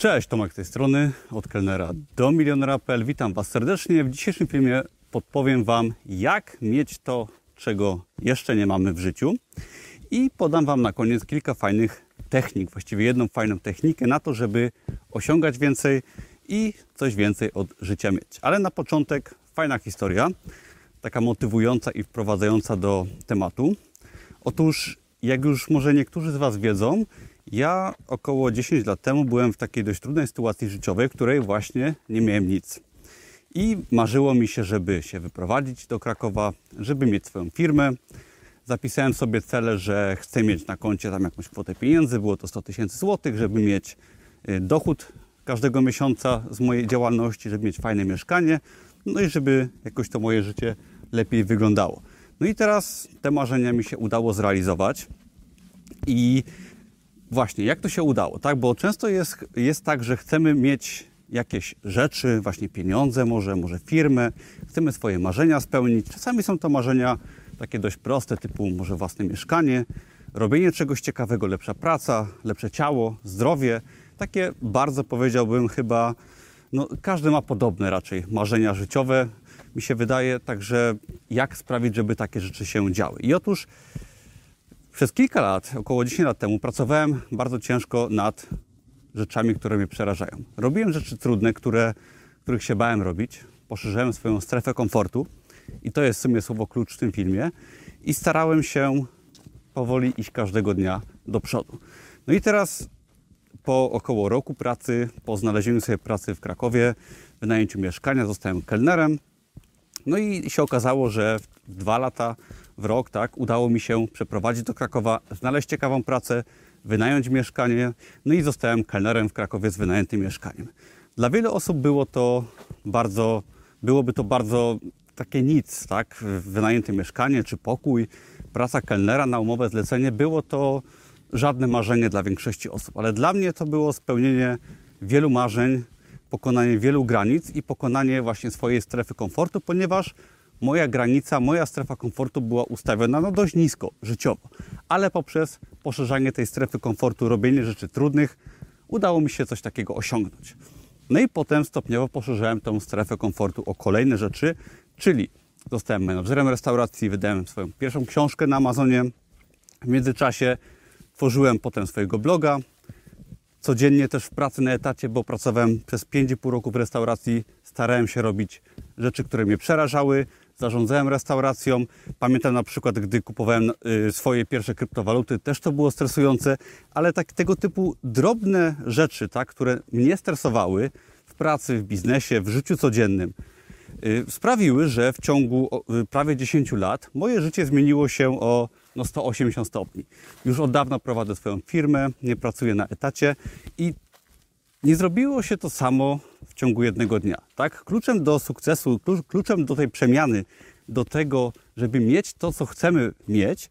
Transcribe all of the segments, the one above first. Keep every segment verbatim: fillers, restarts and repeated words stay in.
Cześć, Tomek z tej strony, od kelnera do milionera kropka pe el. Witam Was serdecznie. W dzisiejszym filmie podpowiem Wam, jak mieć to, czego jeszcze nie mamy w życiu. I podam Wam na koniec kilka fajnych technik, właściwie jedną fajną technikę na to, żeby osiągać więcej i coś więcej od życia mieć. Ale na początek fajna historia, taka motywująca i wprowadzająca do tematu. Otóż, jak już może niektórzy z Was wiedzą, ja około dziesięć lat temu byłem w takiej dość trudnej sytuacji życiowej, w której właśnie nie miałem nic. I marzyło mi się, żeby się wyprowadzić do Krakowa, żeby mieć swoją firmę. Zapisałem sobie cele, że chcę mieć na koncie tam jakąś kwotę pieniędzy, było to sto tysięcy złotych, żeby mieć dochód każdego miesiąca z mojej działalności, żeby mieć fajne mieszkanie, no i żeby jakoś to moje życie lepiej wyglądało. No i teraz te marzenia mi się udało zrealizować i właśnie, jak to się udało, tak? Bo często jest, jest tak, że chcemy mieć jakieś rzeczy, właśnie pieniądze może, może firmę, chcemy swoje marzenia spełnić. Czasami są to marzenia takie dość proste, typu może własne mieszkanie, robienie czegoś ciekawego, lepsza praca, lepsze ciało, zdrowie. Takie bardzo, powiedziałbym, chyba, no każdy ma podobne raczej marzenia życiowe, mi się wydaje, także jak sprawić, żeby takie rzeczy się działy. I otóż przez kilka lat, około dziesięć lat temu, pracowałem bardzo ciężko nad rzeczami, które mnie przerażają. Robiłem rzeczy trudne, które, których się bałem robić. Poszerzałem swoją strefę komfortu i to jest w sumie słowo klucz w tym filmie. I starałem się powoli iść każdego dnia do przodu. No i teraz po około roku pracy, po znalezieniu sobie pracy w Krakowie, wynajęciu mieszkania, zostałem kelnerem. No i się okazało, że w dwa lata, w rok, tak, udało mi się przeprowadzić do Krakowa, znaleźć ciekawą pracę, wynająć mieszkanie, no i zostałem kelnerem w Krakowie z wynajętym mieszkaniem. Dla wielu osób było to bardzo, byłoby to bardzo takie nic, tak, wynajęte mieszkanie czy pokój, praca kelnera na umowę zlecenie, było to żadne marzenie dla większości osób, ale dla mnie to było spełnienie wielu marzeń, pokonanie wielu granic i pokonanie właśnie swojej strefy komfortu, ponieważ moja granica, moja strefa komfortu była ustawiona no dość nisko życiowo, ale poprzez poszerzanie tej strefy komfortu, robienie rzeczy trudnych, udało mi się coś takiego osiągnąć. No i potem stopniowo poszerzałem tą strefę komfortu o kolejne rzeczy, czyli zostałem menadżerem restauracji, wydałem swoją pierwszą książkę na Amazonie, w międzyczasie tworzyłem potem swojego bloga, codziennie też w pracy na etacie, bo pracowałem przez pięć i pół roku w restauracji, starałem się robić rzeczy, które mnie przerażały, zarządzałem restauracją. Pamiętam na przykład, gdy kupowałem swoje pierwsze kryptowaluty, też to było stresujące, ale tak tego typu drobne rzeczy, tak, które mnie stresowały w pracy, w biznesie, w życiu codziennym, sprawiły, że w ciągu prawie dziesięciu lat moje życie zmieniło się o no, sto osiemdziesiąt stopni. Już od dawna prowadzę swoją firmę, nie pracuję na etacie i nie zrobiło się to samo w ciągu jednego dnia. Tak? Kluczem do sukcesu, kluczem do tej przemiany, do tego, żeby mieć to, co chcemy mieć,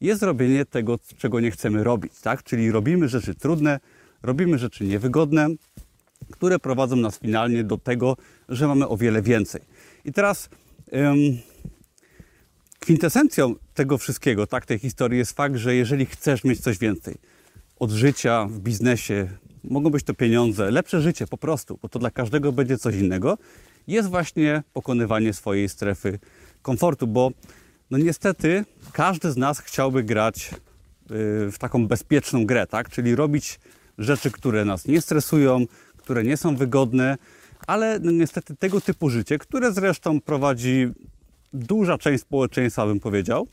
jest robienie tego, czego nie chcemy robić. Tak? Czyli robimy rzeczy trudne, robimy rzeczy niewygodne, które prowadzą nas finalnie do tego, że mamy o wiele więcej. I teraz ym, kwintesencją tego wszystkiego, tak, tej historii jest fakt, że jeżeli chcesz mieć coś więcej od życia, w biznesie, mogą być to pieniądze, lepsze życie po prostu, bo to dla każdego będzie coś innego, jest właśnie pokonywanie swojej strefy komfortu, bo no niestety każdy z nas chciałby grać yy, w taką bezpieczną grę, tak? Czyli robić rzeczy, które nas nie stresują, które nie są wygodne, ale no niestety tego typu życie, które zresztą prowadzi duża część społeczeństwa, bym powiedział,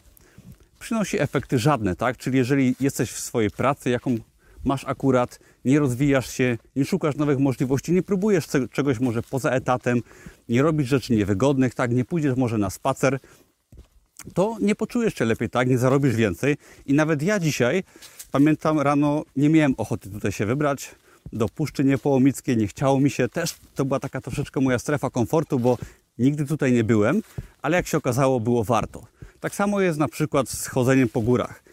przynosi efekty żadne, tak? Czyli jeżeli jesteś w swojej pracy, jaką masz akurat, nie rozwijasz się, nie szukasz nowych możliwości, nie próbujesz czegoś może poza etatem, nie robisz rzeczy niewygodnych, tak? Nie pójdziesz może na spacer, to nie poczujesz się lepiej, tak? Nie zarobisz więcej. I nawet ja dzisiaj, pamiętam rano, nie miałem ochoty tutaj się wybrać do Puszczy Niepołomickiej, nie chciało mi się, też to była taka troszeczkę moja strefa komfortu, bo nigdy tutaj nie byłem, ale jak się okazało, było warto. Tak samo jest na przykład z chodzeniem po górach.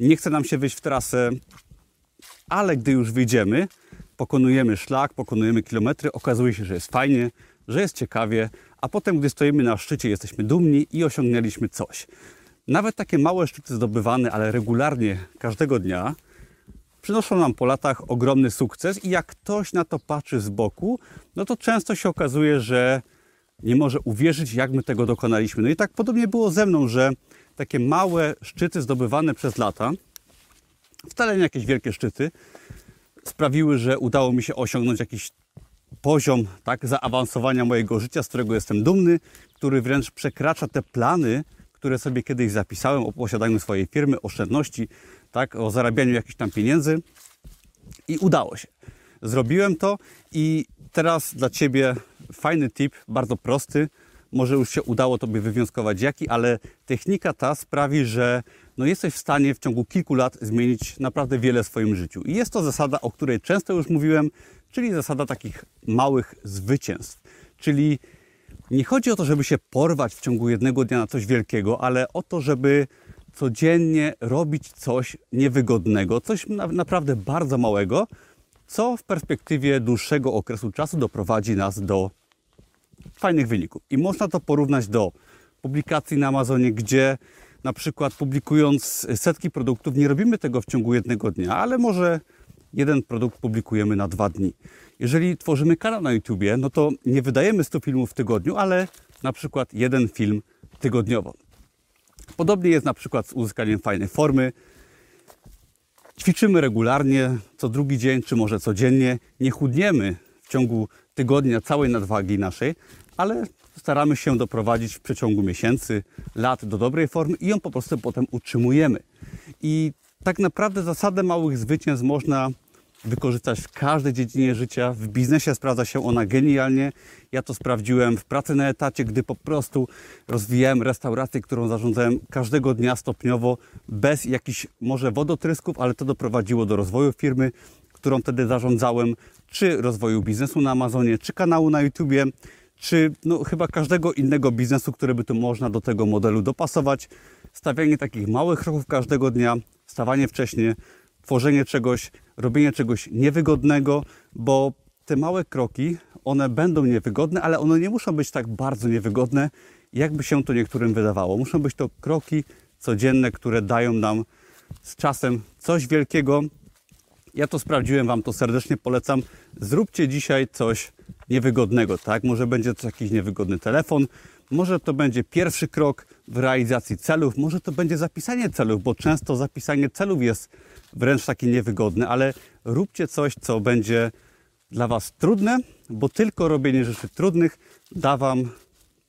Nie chce nam się wyjść w trasę, ale gdy już wyjdziemy, pokonujemy szlak, pokonujemy kilometry, okazuje się, że jest fajnie, że jest ciekawie, a potem, gdy stoimy na szczycie, jesteśmy dumni i osiągnęliśmy coś. Nawet takie małe szczyty zdobywane, ale regularnie, każdego dnia, przynoszą nam po latach ogromny sukces i jak ktoś na to patrzy z boku, no to często się okazuje, że nie może uwierzyć, jak my tego dokonaliśmy. No i tak podobnie było ze mną, że takie małe szczyty zdobywane przez lata, wcale nie jakieś wielkie szczyty, sprawiły, że udało mi się osiągnąć jakiś poziom tak, zaawansowania mojego życia, z którego jestem dumny, który wręcz przekracza te plany, które sobie kiedyś zapisałem o posiadaniu swojej firmy, oszczędności, tak, o zarabianiu jakichś tam pieniędzy. I udało się. Zrobiłem to i teraz dla Ciebie fajny tip, bardzo prosty. Może już się udało Tobie wywnioskować jaki, ale technika ta sprawi, że no jesteś w stanie w ciągu kilku lat zmienić naprawdę wiele w swoim życiu. I jest to zasada, o której często już mówiłem, czyli zasada takich małych zwycięstw. Czyli nie chodzi o to, żeby się porwać w ciągu jednego dnia na coś wielkiego, ale o to, żeby codziennie robić coś niewygodnego, coś naprawdę bardzo małego, co w perspektywie dłuższego okresu czasu doprowadzi nas do fajnych wyników. I można to porównać do publikacji na Amazonie, gdzie na przykład publikując setki produktów, nie robimy tego w ciągu jednego dnia, ale może jeden produkt publikujemy na dwa dni. Jeżeli tworzymy kanał na YouTubie, no to nie wydajemy stu filmów w tygodniu, ale na przykład jeden film tygodniowo. Podobnie jest na przykład z uzyskaniem fajnej formy. Ćwiczymy regularnie, co drugi dzień, czy może codziennie. Nie chudniemy w ciągu tygodnia całej nadwagi naszej, ale staramy się doprowadzić w przeciągu miesięcy, lat do dobrej formy i ją po prostu potem utrzymujemy. I tak naprawdę zasadę małych zwycięstw można wykorzystać w każdej dziedzinie życia. W biznesie sprawdza się ona genialnie. Ja to sprawdziłem w pracy na etacie, gdy po prostu rozwijałem restaurację, którą zarządzałem każdego dnia stopniowo, bez jakichś może wodotrysków, ale to doprowadziło do rozwoju firmy, którą wtedy zarządzałem, czy rozwoju biznesu na Amazonie, czy kanału na YouTubie, czy no, chyba każdego innego biznesu, który by tu można do tego modelu dopasować. Stawianie takich małych kroków każdego dnia, wstawanie wcześniej, tworzenie czegoś, robienie czegoś niewygodnego, bo te małe kroki, one będą niewygodne, ale one nie muszą być tak bardzo niewygodne, jakby się to niektórym wydawało. Muszą być to kroki codzienne, które dają nam z czasem coś wielkiego. Ja to sprawdziłem, Wam to serdecznie polecam. Zróbcie dzisiaj coś niewygodnego, tak? Może będzie to jakiś niewygodny telefon, może to będzie pierwszy krok w realizacji celów, może to będzie zapisanie celów, bo często zapisanie celów jest wręcz takie niewygodne, ale róbcie coś, co będzie dla Was trudne, bo tylko robienie rzeczy trudnych da Wam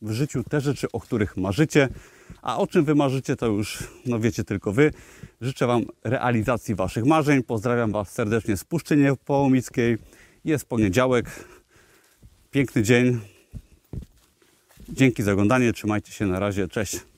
w życiu te rzeczy, o których marzycie, a o czym Wy marzycie, to już no wiecie tylko Wy. Życzę Wam realizacji Waszych marzeń. Pozdrawiam Was serdecznie z Puszczy Niepołomickiej. Jest poniedziałek, piękny dzień. Dzięki za oglądanie, trzymajcie się, na razie, cześć.